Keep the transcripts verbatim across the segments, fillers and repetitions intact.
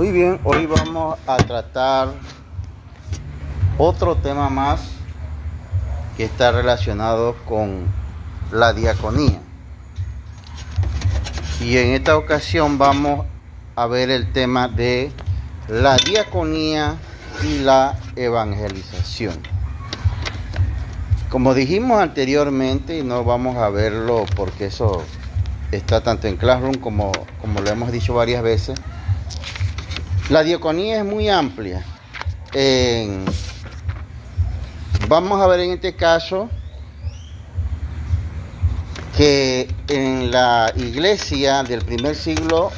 Muy bien, hoy vamos a tratar otro tema más que está relacionado con la diaconía. Y en esta ocasión vamos a ver el tema de la diaconía y la evangelización. Como dijimos anteriormente, y no vamos a verlo porque eso está tanto en Classroom como, como lo hemos dicho varias veces, la diaconía es muy amplia. En, vamos a ver en este caso que en la iglesia del primer siglo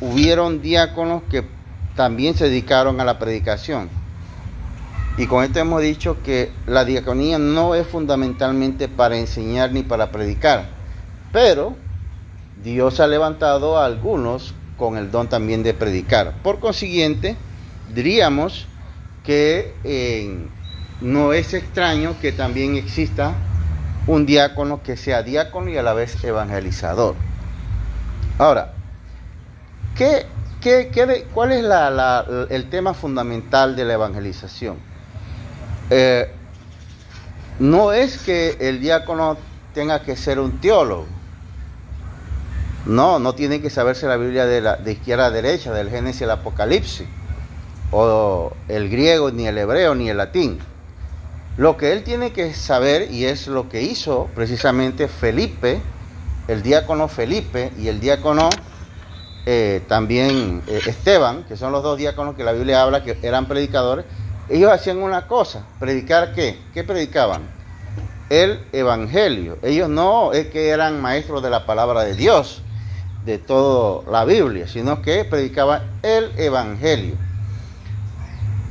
hubieron diáconos que también se dedicaron a la predicación. Y con esto hemos dicho que la diaconía no es fundamentalmente para enseñar ni para predicar, pero Dios ha levantado a algunos con el don también de predicar. Por consiguiente, diríamos que eh, no es extraño que también exista un diácono que sea diácono y a la vez evangelizador. Ahora, ¿qué, qué, qué, ¿cuál es la, la, el tema fundamental de la evangelización? Eh, no es que el diácono tenga que ser un teólogo. No, no tienen que saberse la Biblia de, la, de izquierda a derecha, del Génesis al Apocalipsis, o el griego, ni el hebreo, ni el latín. Lo que él tiene que saber, y es lo que hizo precisamente Felipe, el diácono Felipe y el diácono eh, también eh, Esteban, que son los dos diáconos que la Biblia habla, que eran predicadores. Ellos hacían una cosa, ¿predicar qué? ¿Qué predicaban? El evangelio. Ellos no es que eran maestros de la palabra de Dios, de toda la Biblia, sino que predicaba el evangelio.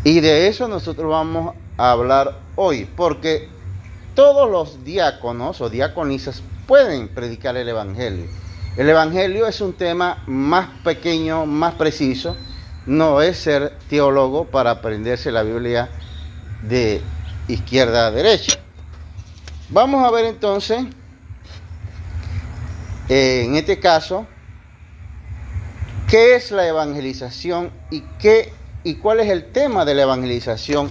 Y de eso nosotros vamos a hablar hoy, porque todos los diáconos o diaconisas pueden predicar el evangelio. El evangelio es un tema más pequeño, más preciso. No es ser teólogo para aprenderse la Biblia de izquierda a derecha. Vamos a ver entonces, en este caso, qué es la evangelización y qué y cuál es el tema de la evangelización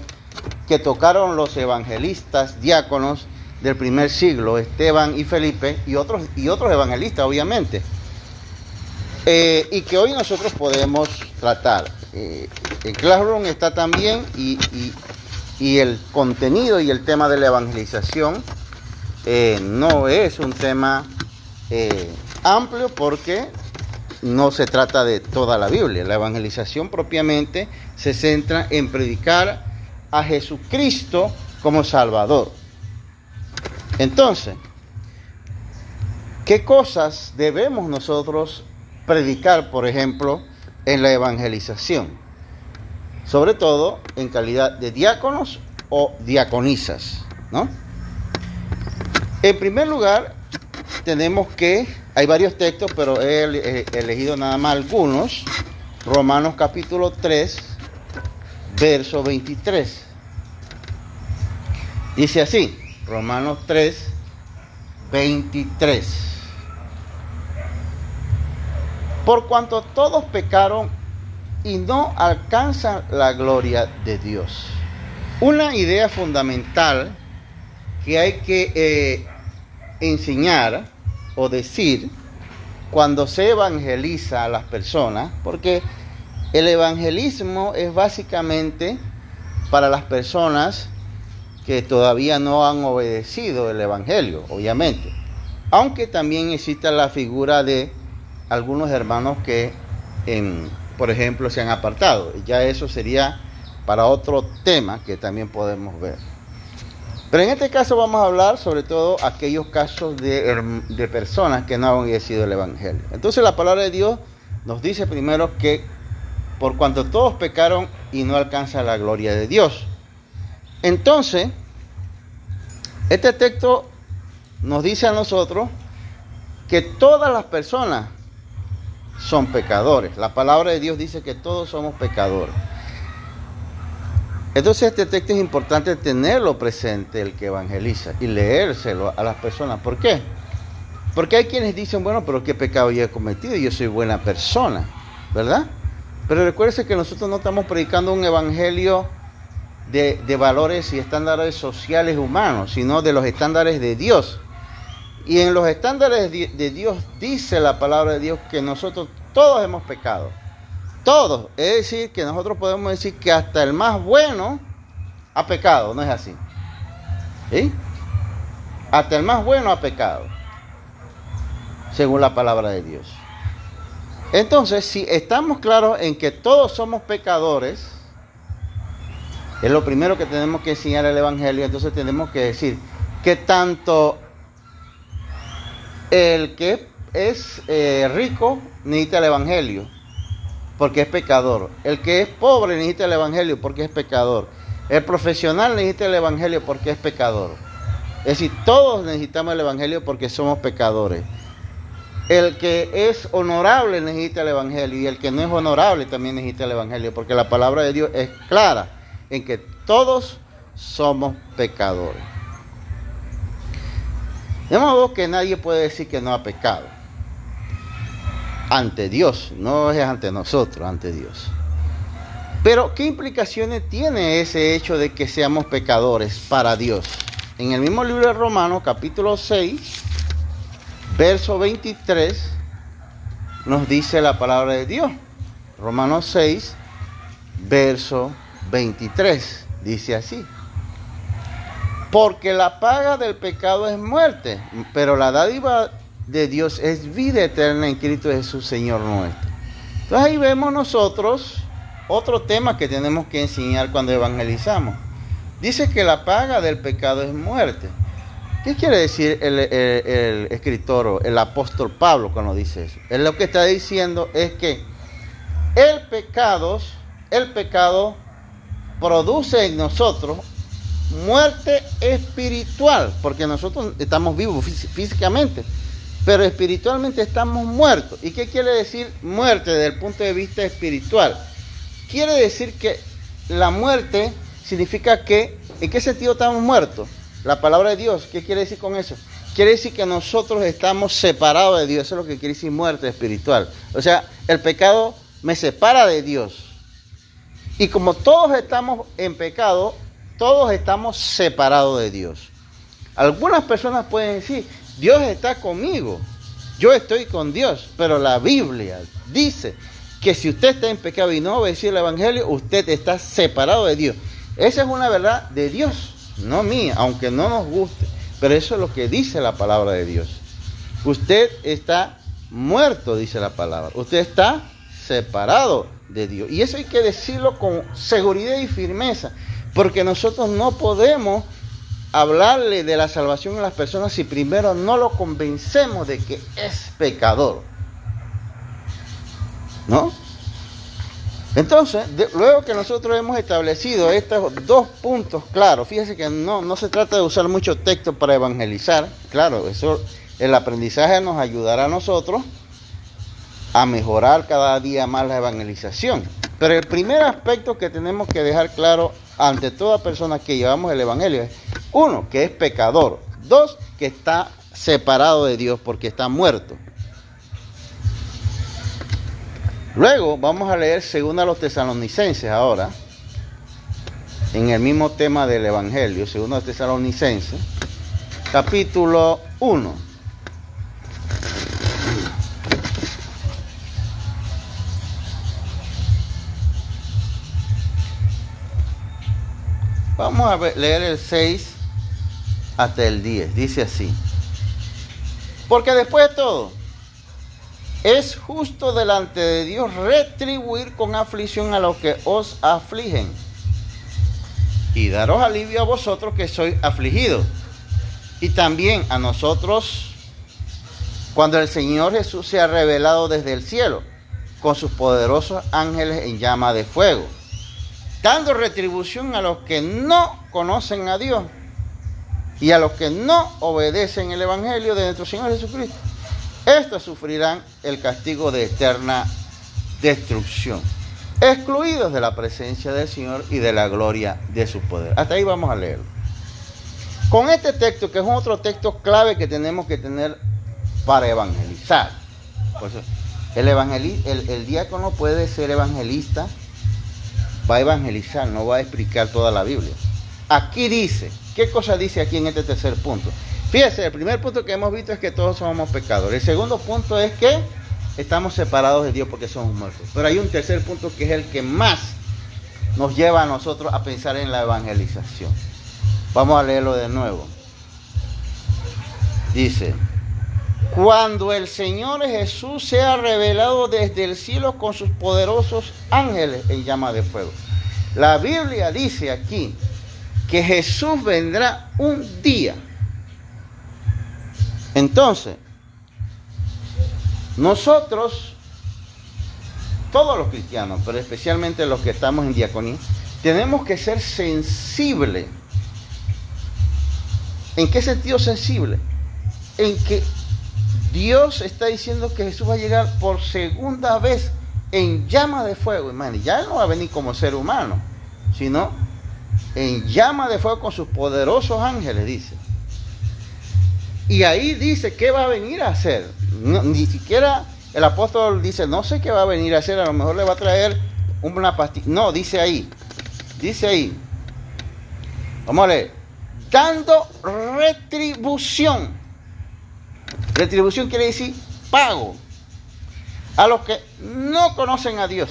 que tocaron los evangelistas diáconos del primer siglo, Esteban y Felipe y otros, y otros evangelistas, obviamente, eh, y que hoy nosotros podemos tratar. Eh, el Classroom está también y, y, y el contenido y el tema de la evangelización eh, no es un tema eh, amplio porque no se trata de toda la Biblia. La evangelización propiamente se centra en predicar a Jesucristo como Salvador. Entonces, ¿qué cosas debemos nosotros predicar, por ejemplo, en la evangelización? Sobre todo en calidad de diáconos o diaconisas, ¿no? En primer lugar, tenemos que, hay varios textos, pero he elegido nada más algunos. Romanos capítulo tres, verso veintitrés. Dice así, Romanos tres, veintitrés. Por cuanto todos pecaron y no alcanzan la gloria de Dios. Una idea fundamental que hay que eh, enseñar o decir cuando se evangeliza a las personas, porque el evangelismo es básicamente para las personas que todavía no han obedecido el evangelio, obviamente. Aunque también existe la figura de algunos hermanos que, en, por ejemplo, se han apartado. Ya eso sería para otro tema que también podemos ver. Pero en este caso vamos a hablar sobre todo aquellos casos de, de personas que no han obedecido el evangelio. Entonces la palabra de Dios nos dice primero que por cuanto todos pecaron y no alcanzan la gloria de Dios. Entonces, este texto nos dice a nosotros que todas las personas son pecadores. La palabra de Dios dice que todos somos pecadores. Entonces, este texto es importante tenerlo presente, el que evangeliza, y leérselo a las personas. ¿Por qué? Porque hay quienes dicen, bueno, pero qué pecado yo he cometido, yo soy buena persona, ¿verdad? Pero recuérdese que nosotros no estamos predicando un evangelio de, de valores y estándares sociales humanos, sino de los estándares de Dios. Y en los estándares de Dios dice la palabra de Dios que nosotros todos hemos pecado. Todos. Es decir, que nosotros podemos decir que hasta el más bueno ha pecado. No es así. ¿Sí? Hasta el más bueno ha pecado, según la palabra de Dios. Entonces, si estamos claros en que todos somos pecadores, es lo primero que tenemos que enseñar el evangelio. Entonces tenemos que decir que tanto el que es eh, rico necesita el evangelio porque es pecador, el que es pobre necesita el evangelio porque es pecador, el profesional necesita el evangelio porque es pecador. Es decir, todos necesitamos el evangelio porque somos pecadores. El que es honorable necesita el evangelio y el que no es honorable también necesita el evangelio, porque la palabra de Dios es clara en que todos somos pecadores. De modo que nadie puede decir que no ha pecado ante Dios, no es ante nosotros, ante Dios. Pero ¿qué implicaciones tiene ese hecho de que seamos pecadores para Dios? En el mismo libro de Romanos, capítulo seis, verso veintitrés, nos dice la palabra de Dios. Romanos seis, verso veintitrés, dice así: porque la paga del pecado es muerte, pero la dádiva de Dios es vida eterna en Cristo Jesús, Señor nuestro. Entonces ahí vemos nosotros otro tema que tenemos que enseñar cuando evangelizamos. Dice que la paga del pecado es muerte. ¿Qué quiere decir el, el, el escritor o el apóstol Pablo cuando dice eso? Él lo que está diciendo es que el pecado, el pecado produce en nosotros muerte espiritual, porque nosotros estamos vivos fís- físicamente, pero espiritualmente estamos muertos. ¿Y qué quiere decir muerte desde el punto de vista espiritual? Quiere decir que la muerte significa que, ¿en qué sentido estamos muertos? La palabra de Dios, ¿qué quiere decir con eso? Quiere decir que nosotros estamos separados de Dios. Eso es lo que quiere decir muerte espiritual. O sea, el pecado me separa de Dios. Y como todos estamos en pecado, todos estamos separados de Dios. Algunas personas pueden decir, Dios está conmigo, yo estoy con Dios. Pero la Biblia dice que si usted está en pecado y no obedece el evangelio, usted está separado de Dios. Esa es una verdad de Dios, no mía, aunque no nos guste, pero eso es lo que dice la palabra de Dios. Usted está muerto, dice la palabra. Usted está separado de Dios. Y eso hay que decirlo con seguridad y firmeza, porque nosotros no podemos hablarle de la salvación a las personas si primero no lo convencemos de que es pecador, ¿no? Entonces, de, luego que nosotros hemos establecido estos dos puntos claros, fíjense que no, no se trata de usar mucho texto para evangelizar. Claro, eso, el aprendizaje nos ayudará a nosotros a mejorar cada día más la evangelización. Pero el primer aspecto que tenemos que dejar claro ante toda persona que llevamos el evangelio es, uno, que es pecador; dos, que está separado de Dios porque está muerto. Luego vamos a leer según a los Tesalonicenses ahora, en el mismo tema del evangelio, según a los Tesalonicenses, capítulo uno. Vamos a leer el seis hasta el diez, dice así: porque después de todo, es justo delante de Dios retribuir con aflicción a los que os afligen y daros alivio a vosotros que sois afligidos, y también a nosotros cuando el Señor Jesús se ha revelado desde el cielo con sus poderosos ángeles en llama de fuego, dando retribución a los que no conocen a Dios y a los que no obedecen el evangelio de nuestro Señor Jesucristo. Estos sufrirán el castigo de eterna destrucción, excluidos de la presencia del Señor y de la gloria de su poder. Hasta ahí vamos a leerlo. Con este texto, que es otro texto clave que tenemos que tener para evangelizar. Por eso, El, evangeli- el, el diácono puede ser evangelista, va a evangelizar, no va a explicar toda la Biblia. Aquí dice, ¿qué cosa dice aquí en este tercer punto? Fíjense, el primer punto que hemos visto es que todos somos pecadores. El segundo punto es que estamos separados de Dios porque somos muertos. Pero hay un tercer punto que es el que más nos lleva a nosotros a pensar en la evangelización. Vamos a leerlo de nuevo. Dice: cuando el Señor Jesús sea revelado desde el cielo con sus poderosos ángeles en llama de fuego. La Biblia dice aquí que Jesús vendrá un día. Entonces, nosotros, todos los cristianos, pero especialmente los que estamos en diaconía, tenemos que ser sensibles. ¿En qué sentido sensible? En que Dios está diciendo que Jesús va a llegar por segunda vez en llama de fuego, hermano. Ya no va a venir como ser humano, sino en llama de fuego con sus poderosos ángeles, dice. Y ahí dice qué va a venir a hacer. No, ni siquiera el apóstol dice, no sé qué va a venir a hacer, a lo mejor le va a traer una pastilla. No, dice ahí, dice ahí. Vamos a leer. Dando retribución. Retribución quiere decir pago a los que no conocen a Dios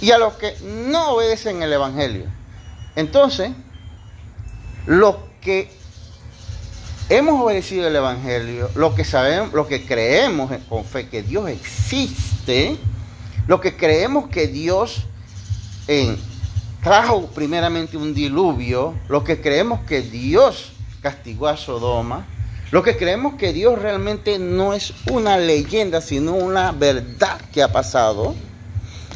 y a los que no obedecen el Evangelio. Entonces, los que hemos obedecido el Evangelio, los que sabemos, los que creemos con fe que Dios existe, los que creemos que Dios eh, trajo primeramente un diluvio, los que creemos que Dios castigó a Sodoma, lo que creemos que Dios realmente no es una leyenda, sino una verdad que ha pasado.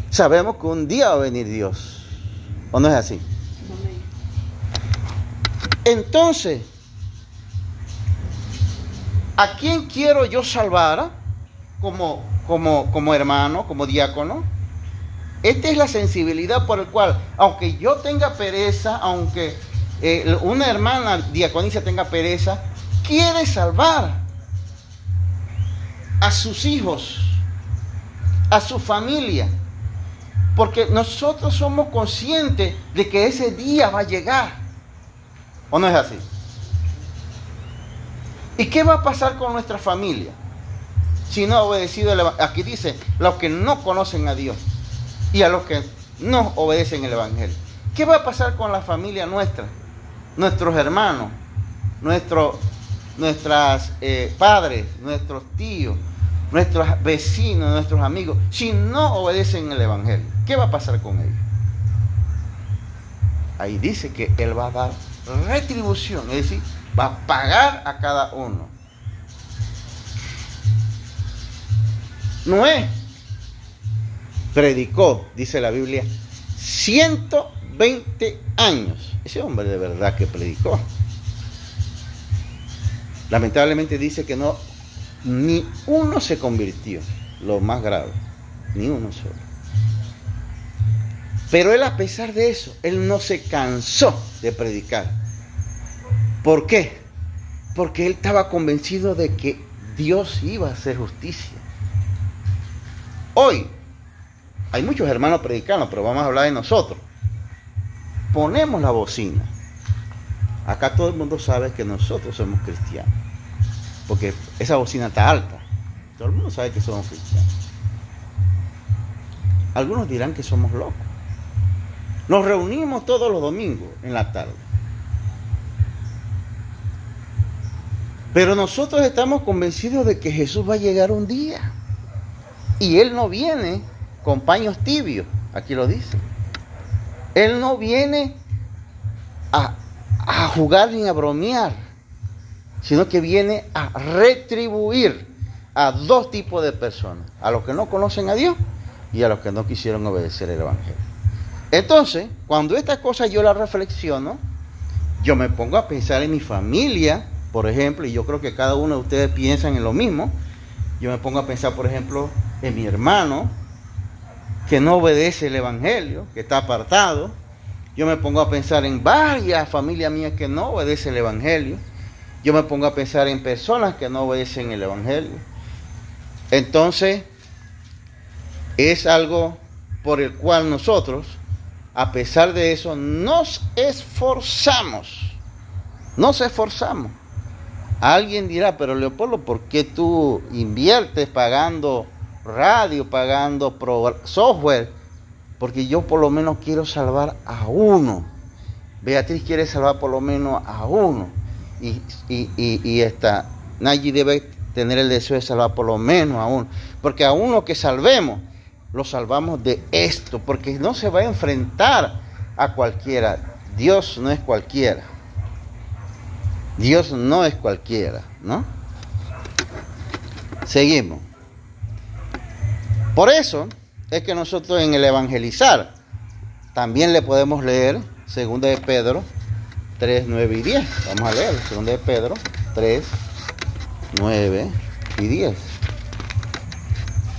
Sabemos que un día va a venir Dios. ¿O no es así? Entonces, ¿a quién quiero yo salvar como, como, como hermano, como diácono? Esta es la sensibilidad por la cual, aunque yo tenga pereza, aunque eh, una hermana diaconisa tenga pereza, quiere salvar a sus hijos, a su familia, porque nosotros somos conscientes de que ese día va a llegar. ¿O no es así? ¿Y qué va a pasar con nuestra familia si no ha obedecido el Evangelio? Aquí dice, los que no conocen a Dios y a los que no obedecen el Evangelio. ¿Qué va a pasar con la familia nuestra? Nuestros hermanos, nuestros nuestras eh, padres, nuestros tíos, nuestros vecinos, nuestros amigos, si no obedecen el Evangelio, ¿qué va a pasar con ellos? Ahí dice que Él va a dar retribución, es decir, va a pagar a cada uno. Noé predicó, dice la Biblia, ciento veinte años. Ese hombre de verdad que predicó. Lamentablemente dice que no, ni uno se convirtió, lo más grave, ni uno solo. Pero él, a pesar de eso, él no se cansó de predicar. ¿Por qué? Porque él estaba convencido de que Dios iba a hacer justicia. Hoy, hay muchos hermanos predicando, pero vamos a hablar de nosotros. Ponemos la bocina. Acá todo el mundo sabe que nosotros somos cristianos, porque esa bocina está alta. Todo el mundo sabe que somos cristianos. Algunos dirán que somos locos. Nos reunimos todos los domingos en la tarde. Pero nosotros estamos convencidos de que Jesús va a llegar un día. Y Él no viene con paños tibios. Aquí lo dice. Él no viene a... a jugar ni a bromear, sino que viene a retribuir a dos tipos de personas, a los que no conocen a Dios y a los que no quisieron obedecer el Evangelio. Entonces, cuando estas cosas yo las reflexiono, yo me pongo a pensar en mi familia, por ejemplo, y yo creo que cada uno de ustedes piensan en lo mismo. Yo me pongo a pensar, por ejemplo, en mi hermano que no obedece el Evangelio, que está apartado. Yo me pongo a pensar en varias familias mías que no obedecen el Evangelio. Yo me pongo a pensar en personas que no obedecen el Evangelio. Entonces, es algo por el cual nosotros, a pesar de eso, nos esforzamos. Nos esforzamos. Alguien dirá, pero Leopoldo, ¿por qué tú inviertes pagando radio, pagando software? Porque yo por lo menos quiero salvar a uno. Beatriz quiere salvar por lo menos a uno. Y, y, y, y esta Nayi debe tener el deseo de salvar por lo menos a uno. Porque a uno que salvemos, lo salvamos de esto. Porque no se va a enfrentar a cualquiera. Dios no es cualquiera. Dios no es cualquiera, ¿no? Seguimos. Por eso es que nosotros en el evangelizar también le podemos leer segunda de Pedro tres, nueve y diez. Vamos a leer segunda de Pedro tres, nueve y diez.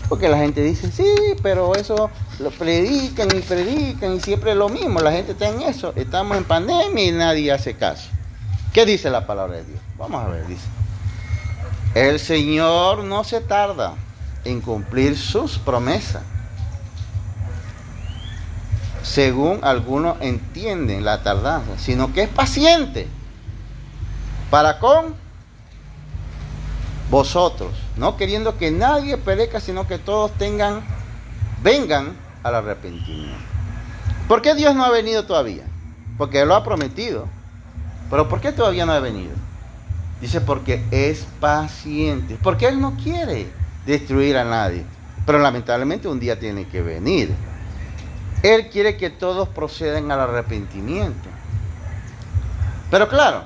Porque la gente dice, sí, pero eso lo predican y predican y siempre es lo mismo. La gente está en eso. Estamos en pandemia y nadie hace caso. ¿Qué dice la palabra de Dios? Vamos a ver, dice. El Señor no se tarda en cumplir sus promesas. Según algunos entienden la tardanza, sino que es paciente para con vosotros, no queriendo que nadie perezca, sino que todos tengan, vengan al arrepentimiento. ¿Por qué Dios no ha venido todavía? Porque Él lo ha prometido. ¿Pero por qué todavía no ha venido? Dice, porque es paciente. Porque Él no quiere destruir a nadie. Pero lamentablemente un día tiene que venir. Él quiere que todos procedan al arrepentimiento. Pero claro,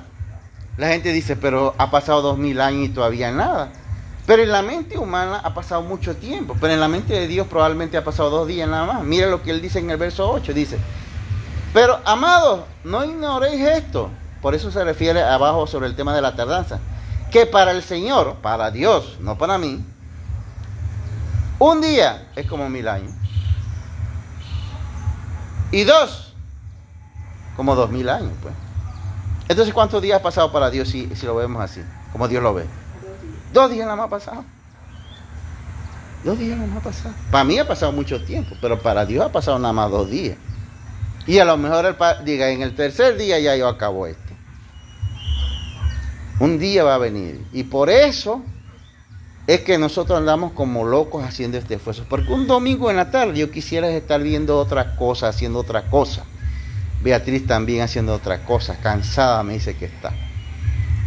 la gente dice, pero ha pasado dos mil años y todavía nada. Pero en la mente humana ha pasado mucho tiempo. Pero en la mente de Dios probablemente ha pasado dos días nada más. Mira lo que Él dice en el verso ocho. Dice, pero amados, no ignoréis esto. Por eso se refiere abajo sobre el tema de la tardanza. Que para el Señor, para Dios, no para mí, un día es como mil años. Y dos, como dos mil años, pues. Entonces, ¿cuántos días ha pasado para Dios si, si lo vemos así? Como Dios lo ve. Dos días. Dos días nada más ha pasado. Dos días nada más ha pasado. Para mí ha pasado mucho tiempo, pero para Dios ha pasado nada más dos días. Y a lo mejor él diga, en el tercer día ya yo acabo esto. Un día va a venir. Y por eso es que nosotros andamos como locos haciendo este esfuerzo. Porque un domingo en la tarde yo quisiera estar viendo otras cosas, haciendo otras cosas. Beatriz también haciendo otras cosas, cansada me dice que está.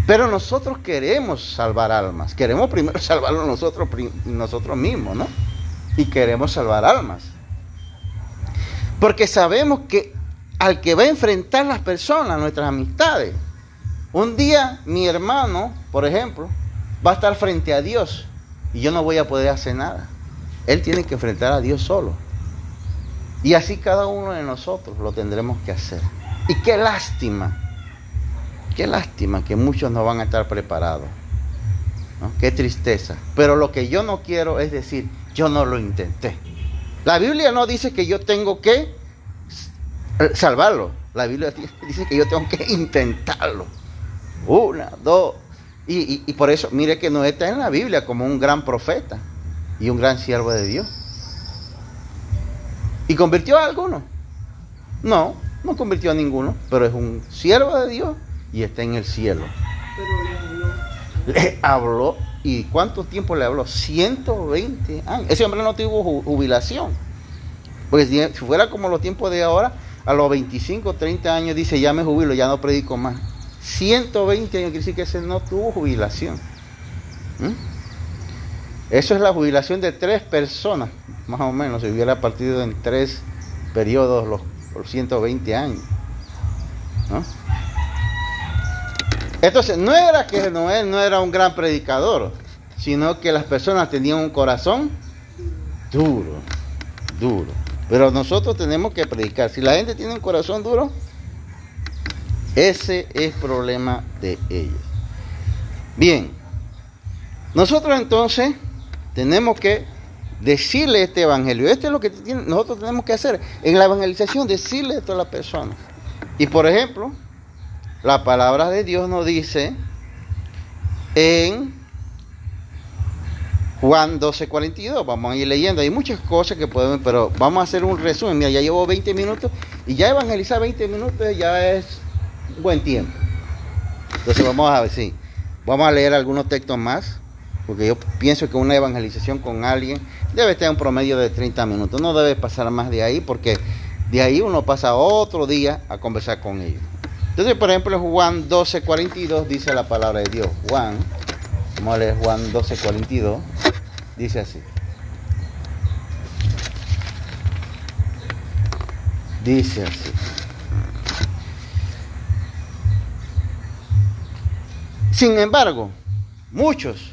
Pero nosotros queremos salvar almas. Queremos primero salvarlo nosotros, nosotros mismos, ¿no? Y queremos salvar almas. Porque sabemos que al que va a enfrentar las personas, nuestras amistades, un día mi hermano, por ejemplo, va a estar frente a Dios y yo no voy a poder hacer nada. Él tiene que enfrentar a Dios solo. Y así cada uno de nosotros lo tendremos que hacer. Y qué lástima, qué lástima que muchos no van a estar preparados, ¿no? Qué tristeza. Pero lo que yo no quiero es decir, yo no lo intenté. La Biblia no dice que yo tengo que salvarlo. La Biblia dice que yo tengo que intentarlo. Una, dos. Y, y, y por eso, mire que Noé está en la Biblia como un gran profeta y un gran siervo de Dios. ¿Y convirtió a alguno? No, no convirtió a ninguno, pero es un siervo de Dios y está en el cielo. Pero le habló. Le habló. ¿Y cuánto tiempo le habló? ciento veinte años. Ese hombre no tuvo jubilación. Porque si fuera como los tiempos de ahora, a los veinticinco, treinta años dice, ya me jubilo, ya no predico más. ciento veinte años quiere decir que ese no tuvo jubilación. ¿Mm? Eso es la jubilación de tres personas, más o menos, si hubiera partido en tres periodos los, los ciento veinte años. ¿No? Entonces, no era que Noé no era un gran predicador, sino que las personas tenían un corazón duro, duro. Pero nosotros tenemos que predicar. Si la gente tiene un corazón duro, ese es problema de ellos. Bien, nosotros entonces tenemos que decirle este evangelio. Este es lo que nosotros tenemos que hacer en la evangelización, decirle esto a las personas. Y por ejemplo, la palabra de Dios nos dice en Juan doce cuarenta y dos, vamos a ir leyendo, hay muchas cosas que podemos, pero vamos a hacer un resumen. Mira, ya llevo veinte minutos y ya evangelizar veinte minutos ya es buen tiempo. Entonces vamos a ver, sí, vamos a leer algunos textos más, porque yo pienso que una evangelización con alguien debe estar en un promedio de treinta minutos, no debe pasar más de ahí, porque de ahí uno pasa otro día a conversar con ellos. Entonces, por ejemplo, Juan doce cuarenta y dos dice la palabra de Dios. Juan, vamos a leer Juan doce cuarenta y dos. Dice así. Dice así. Sin embargo, muchos,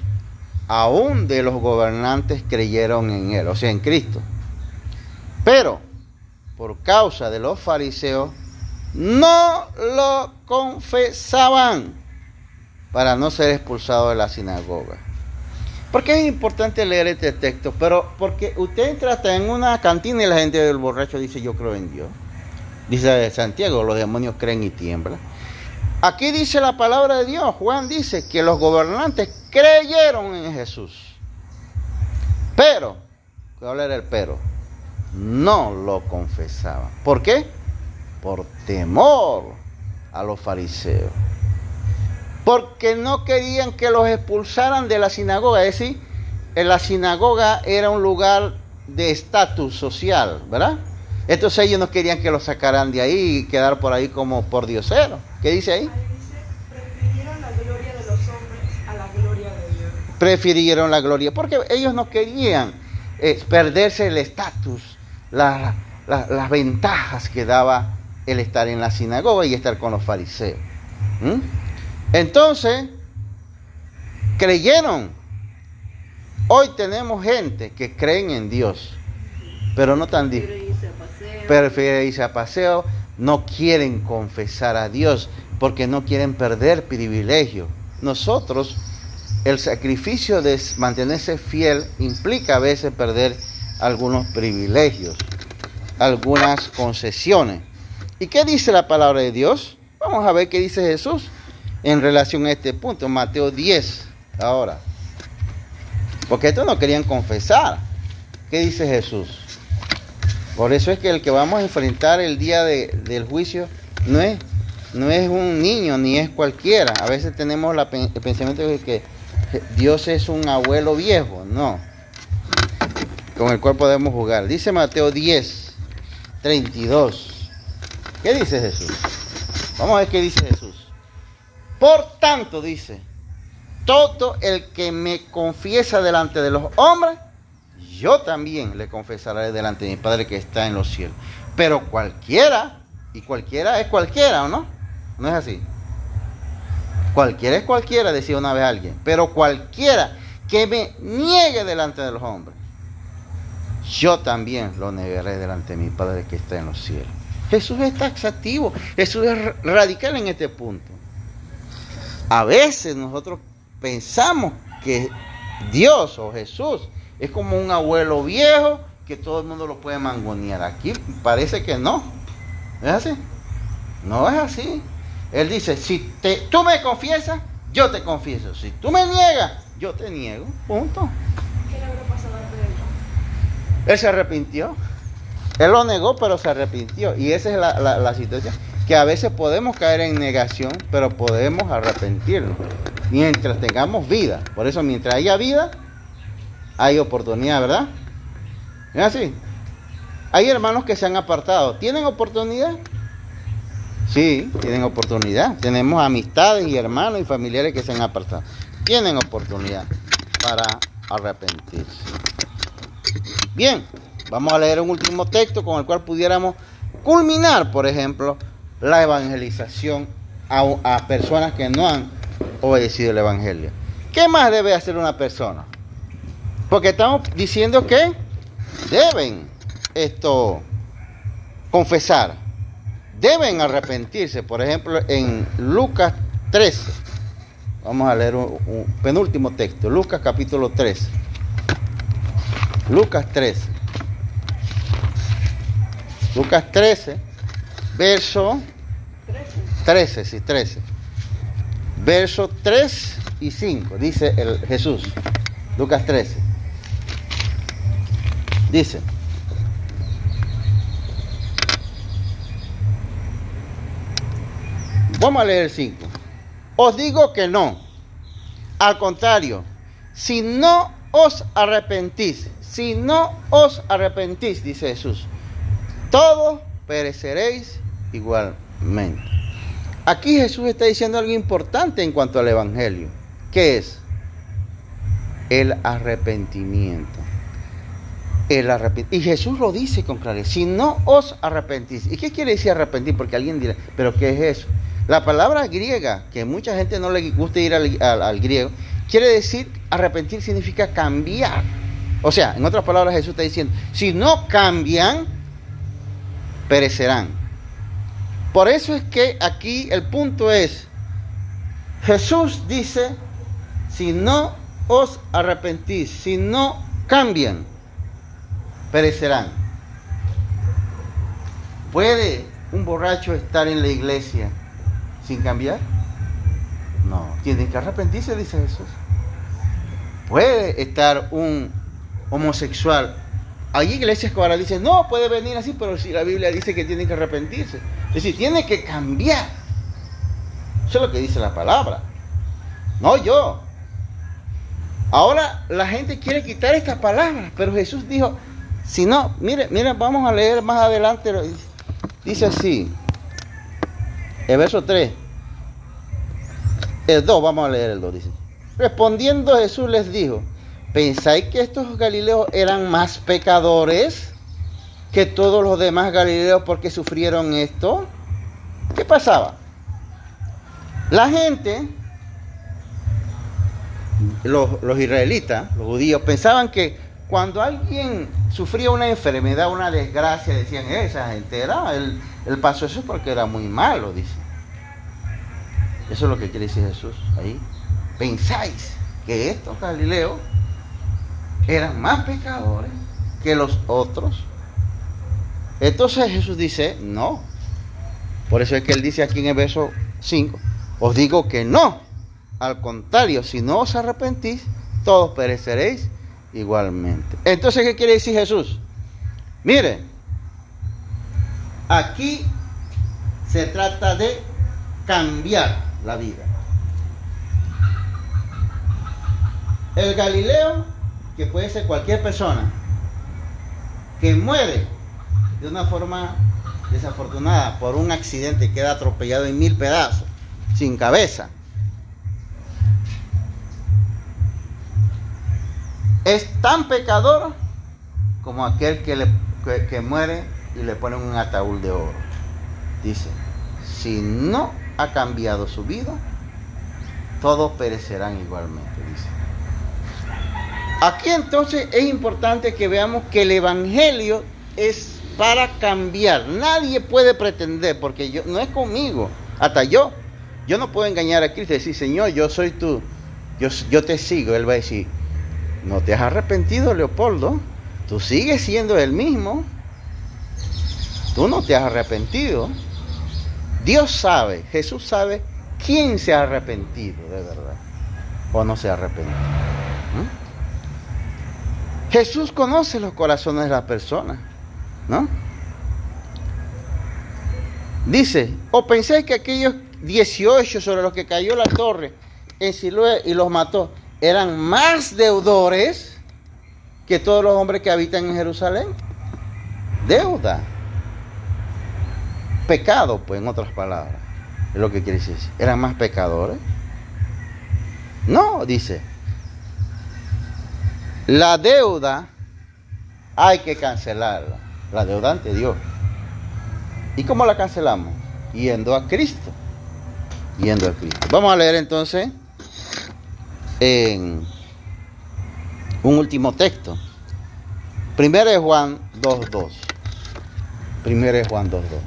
aún de los gobernantes, creyeron en él, o sea, en Cristo. Pero, por causa de los fariseos, no lo confesaban para no ser expulsados de la sinagoga. ¿Por qué es importante leer este texto? Pero porque usted entra hasta en una cantina y la gente del borracho dice, yo creo en Dios. Dice Santiago, los demonios creen y tiemblan. Aquí dice la palabra de Dios. Juan dice que los gobernantes creyeron en Jesús. Pero, ¿cuál era el pero? No lo confesaban. ¿Por qué? Por temor a los fariseos. Porque no querían que los expulsaran de la sinagoga. Es decir, en la sinagoga era un lugar de estatus social, ¿verdad? Entonces ellos no querían que los sacaran de ahí y quedar por ahí como por diosero. ¿Qué dice ahí? Ahí dice, prefirieron la gloria de los hombres a la gloria de Dios. Prefirieron la gloria, porque ellos no querían eh, perderse el estatus, la, la, las ventajas que daba el estar en la sinagoga y estar con los fariseos. ¿Mm? Entonces, creyeron. Hoy tenemos gente que creen en Dios, pero no tan prefiere irse a paseo. Prefiere irse a paseo, no quieren confesar a Dios porque no quieren perder privilegio. Nosotros, el sacrificio de mantenerse fiel implica a veces perder algunos privilegios, algunas concesiones. ¿Y qué dice la palabra de Dios? Vamos a ver qué dice Jesús en relación a este punto, Mateo diez, ahora. Porque estos no querían confesar. ¿Qué dice Jesús? Por eso es que el que vamos a enfrentar el día de, del juicio no es, no es un niño, ni es cualquiera. A veces tenemos la, el pensamiento de que Dios es un abuelo viejo. No. Con el cual podemos jugar. Dice Mateo diez, treinta y dos. ¿Qué dice Jesús? Vamos a ver qué dice Jesús. Por tanto, dice, todo el que me confiesa delante de los hombres, yo también le confesaré delante de mi Padre que está en los cielos. Pero cualquiera, y cualquiera es cualquiera, ¿o no? No es así. Cualquiera es cualquiera, decía una vez alguien. Pero cualquiera que me niegue delante de los hombres, yo también lo negaré delante de mi Padre que está en los cielos. Jesús es taxativo, Jesús es radical en este punto. A veces nosotros pensamos que Dios o Jesús es como un abuelo viejo que todo el mundo lo puede mangonear. Aquí parece que no. ¿Es así? No es así. Él dice, si te, tú me confiesas, yo te confieso. Si tú me niegas, yo te niego. Punto. ¿Qué le habrá pasado a Pedro? Él se arrepintió. Él lo negó, pero se arrepintió. Y esa es la, la, la situación. Que a veces podemos caer en negación, pero podemos arrepentirnos mientras tengamos vida. Por eso, mientras haya vida, hay oportunidad, ¿verdad? ¿Es así? Hay hermanos que se han apartado. ¿Tienen oportunidad? Sí, tienen oportunidad. Tenemos amistades y hermanos y familiares que se han apartado. Tienen oportunidad para arrepentirse. Bien, vamos a leer un último texto con el cual pudiéramos culminar, por ejemplo, la evangelización a, a personas que no han obedecido el evangelio. ¿Qué más debe hacer una persona? Porque estamos diciendo que deben esto confesar, deben arrepentirse. Por ejemplo, en Lucas trece, vamos a leer un, un penúltimo texto, Lucas capítulo trece. Lucas trece. Lucas trece. Verso trece, sí, trece. Verso tres y cinco, dice el Jesús. Lucas trece. Dice: vamos a leer el cinco. Os digo que no. Al contrario, si no os arrepentís, si no os arrepentís, dice Jesús, todos pereceréis igualmente. Aquí Jesús está diciendo algo importante en cuanto al evangelio, que es el arrepentimiento. El arrepent- y Jesús lo dice con claridad: si no os arrepentís. ¿Y qué quiere decir arrepentir? Porque alguien dirá: ¿pero qué es eso? La palabra griega, que mucha gente no le gusta ir al, al, al griego, quiere decir, arrepentir significa cambiar. O sea, en otras palabras, Jesús está diciendo: si no cambian, perecerán. Por eso es que aquí el punto es, Jesús dice: si no os arrepentís, si no cambian, perecerán. ¿Puede un borracho estar en la iglesia sin cambiar? No, tienen que arrepentirse, dice Jesús. Puede estar un homosexual. Hay iglesias que ahora dicen: no, puede venir así, pero si la Biblia dice que tienen que arrepentirse. Es decir, tiene que cambiar. Eso es lo que dice la palabra, no yo. Ahora la gente quiere quitar estas palabras, pero Jesús dijo: si no, mire, mire, vamos a leer más adelante. Dice así, el verso tres. El dos, vamos a leer el dos, dice: respondiendo Jesús les dijo: ¿pensáis que estos galileos eran más pecadores que todos los demás galileos porque sufrieron esto? ¿Qué pasaba? La gente, los, los israelitas, los judíos, pensaban que cuando alguien sufría una enfermedad, una desgracia, decían: esa gente era, él, él pasó eso porque era muy malo, dice. Eso es lo que quiere decir Jesús ahí. ¿Pensáis que estos galileos eran más pecadores que los otros? Entonces Jesús dice: no. Por eso es que él dice aquí en el verso cinco: os digo que no. Al contrario, si no os arrepentís, todos pereceréis igualmente. Entonces, ¿qué quiere decir Jesús? Mire, aquí se trata de cambiar la vida. El galileo, que puede ser cualquier persona que muere de una forma desafortunada por un accidente, queda atropellado en mil pedazos, sin cabeza, es tan pecador como aquel que, le, que, que muere y le ponen un ataúd de oro. Dice: si no ha cambiado su vida, todos perecerán igualmente, dice. Aquí entonces es importante que veamos que el evangelio es para cambiar. Nadie puede pretender, porque yo, no es conmigo, hasta yo. Yo no puedo engañar a Cristo y decir: Señor, yo soy tú, yo, yo te sigo. Él va a decir: no te has arrepentido, Leopoldo, tú sigues siendo el mismo, tú no te has arrepentido. Dios sabe, Jesús sabe quién se ha arrepentido de verdad o no se ha arrepentido. ¿Mm? Jesús conoce los corazones de las personas, ¿no? Dice: ¿o pensáis que aquellos dieciocho sobre los que cayó la torre en Siloé y los mató eran más deudores que todos los hombres que habitan en Jerusalén? Deuda. Pecado, pues, en otras palabras, es lo que quiere decir. ¿Eran más pecadores? No, dice. La deuda hay que cancelarla, la deuda ante Dios. ¿Y cómo la cancelamos? Yendo a Cristo. Yendo a Cristo. Vamos a leer entonces en un último texto. Primero es Juan dos dos. Primero es Juan dos dos.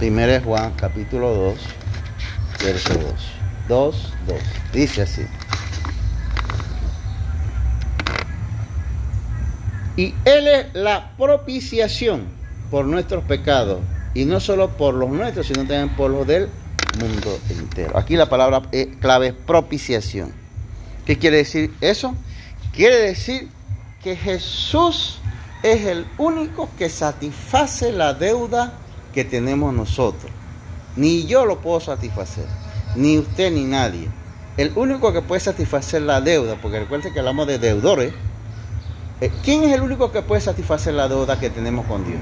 Primero es Juan, capítulo dos, verso dos. dos, dos. Dice así: y Él es la propiciación por nuestros pecados, y no solo por los nuestros, sino también por los del mundo entero. Aquí la palabra clave es propiciación. ¿Qué quiere decir eso? Quiere decir que Jesús es el único que satisface la deuda que tenemos nosotros. Ni yo lo puedo satisfacer, ni usted ni nadie. El único que puede satisfacer la deuda, porque recuerden que hablamos de deudores. ¿Quién es el único que puede satisfacer la deuda que tenemos con Dios?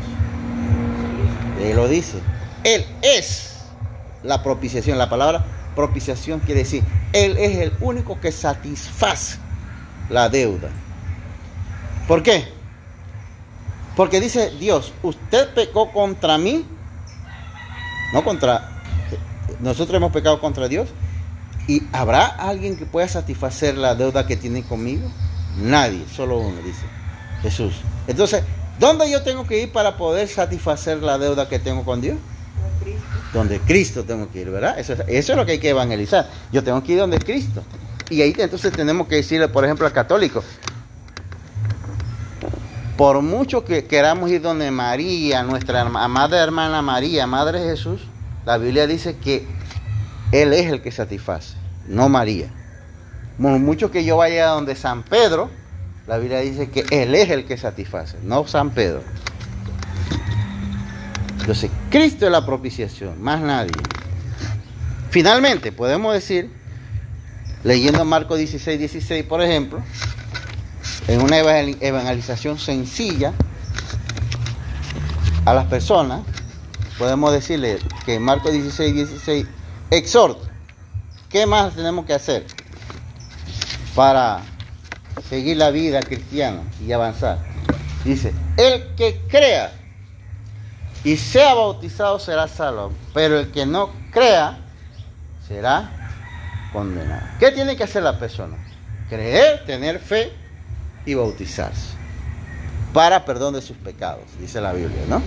Él lo dice. Él es la propiciación. La palabra propiciación quiere decir, Él es el único que satisface la deuda. ¿Por qué? Porque dice Dios, usted pecó contra mí, no contra, nosotros hemos pecado contra Dios, y ¿habrá alguien que pueda satisfacer la deuda que tiene conmigo? Nadie, solo uno, dice Jesús. Entonces, ¿dónde yo tengo que ir para poder satisfacer la deuda que tengo con Dios? Cristo. Donde Cristo tengo que ir, ¿verdad? Eso es, eso es lo que hay que evangelizar. Yo tengo que ir donde Cristo. Y ahí entonces tenemos que decirle, por ejemplo, al católico, por mucho que queramos ir donde María, nuestra amada hermana María, Madre de Jesús, la Biblia dice que Él es el que satisface, no María. Por mucho que yo vaya donde San Pedro, la Biblia dice que Él es el que satisface, no San Pedro. Entonces, Cristo es la propiciación, más nadie. Finalmente, podemos decir, leyendo Marcos dieciséis, dieciséis, por ejemplo, en una evangelización sencilla a las personas, podemos decirle que en Marcos dieciséis, dieciséis, exhorta. ¿Qué más tenemos que hacer para seguir la vida cristiana y avanzar? Dice, el que crea y sea bautizado será salvo, pero el que no crea será condenado. ¿Qué tiene que hacer la persona? Creer, tener fe y bautizarse para perdón de sus pecados, dice la Biblia, ¿no?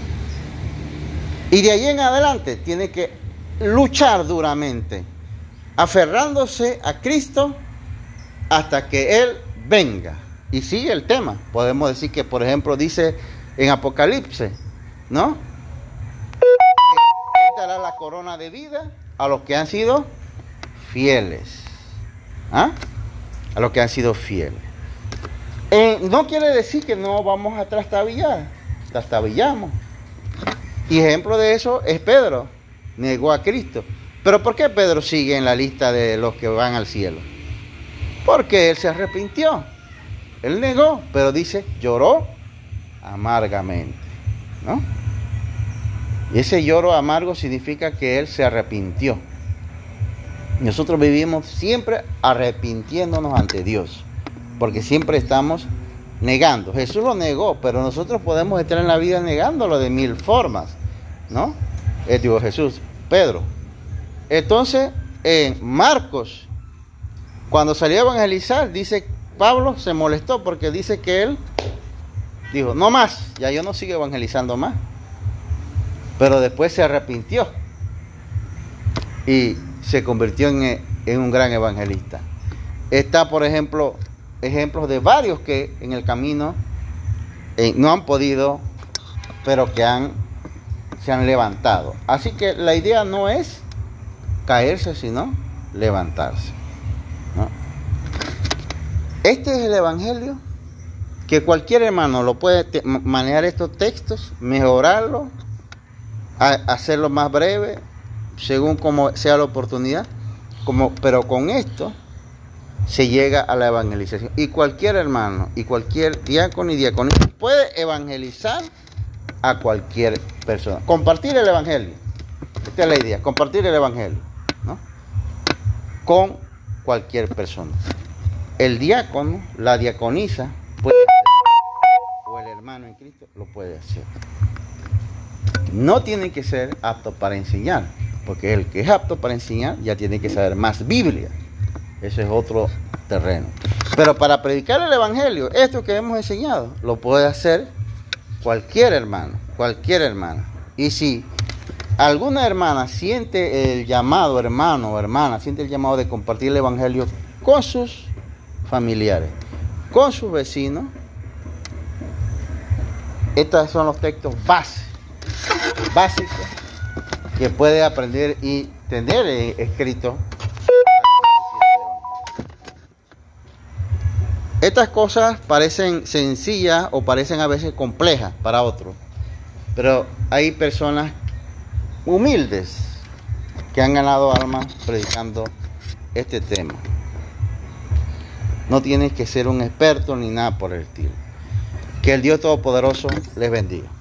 Y de ahí en adelante tiene que luchar duramente, aferrándose a Cristo hasta que Él venga. Y sigue el tema. Podemos decir que, por ejemplo, dice en Apocalipsis, ¿no?, dará la corona de vida a los que han sido fieles. ¿Ah? A los que han sido fieles. Eh, no quiere decir que no vamos a trastabillar. Trastabillamos. Y ejemplo de eso es Pedro. Negó a Cristo. ¿Pero por qué Pedro sigue en la lista de los que van al cielo? Porque él se arrepintió. Él negó, pero dice, lloró amargamente, ¿no? Y ese lloro amargo significa que él se arrepintió. Nosotros vivimos siempre arrepintiéndonos ante Dios, porque siempre estamos negando. Jesús lo negó, pero nosotros podemos estar en la vida negándolo de mil formas, ¿no? Eh, digo, Jesús, Pedro. Entonces, en Marcos, cuando salió a evangelizar, dice, Pablo se molestó porque dice que él dijo, no más, ya yo no sigo evangelizando más. Pero después se arrepintió y se convirtió en, en un gran evangelista. Está, por ejemplo, ejemplos de varios que en el camino eh, no han podido, pero que han, se han levantado. Así que la idea no es caerse, sino levantarse, ¿no? Este es el evangelio, que cualquier hermano lo puede te- manejar estos textos, mejorarlo, hacerlo más breve según como sea la oportunidad, como, pero con esto se llega a la evangelización. Y cualquier hermano y cualquier diácono y diaconisa puede evangelizar a cualquier persona. Compartir el evangelio, esta es la idea, compartir el evangelio, ¿no?, con cualquier persona. El diácono, la diaconisa puede hacer, o el hermano en Cristo lo puede hacer. No tiene que ser apto para enseñar, porque el que es apto para enseñar ya tiene que saber más Biblia. Ese es otro terreno. Pero para predicar el evangelio, esto que hemos enseñado, lo puede hacer cualquier hermano, cualquier hermana. Y si alguna hermana siente el llamado, hermano o hermana, siente el llamado de compartir el evangelio con sus familiares, con sus vecinos, estos son los textos básicos. Básico que puede aprender y tener escrito. Estas cosas parecen sencillas o parecen a veces complejas para otros, pero hay personas humildes que han ganado almas predicando este tema. No tienes que ser un experto ni nada por el estilo. Que el Dios Todopoderoso les bendiga.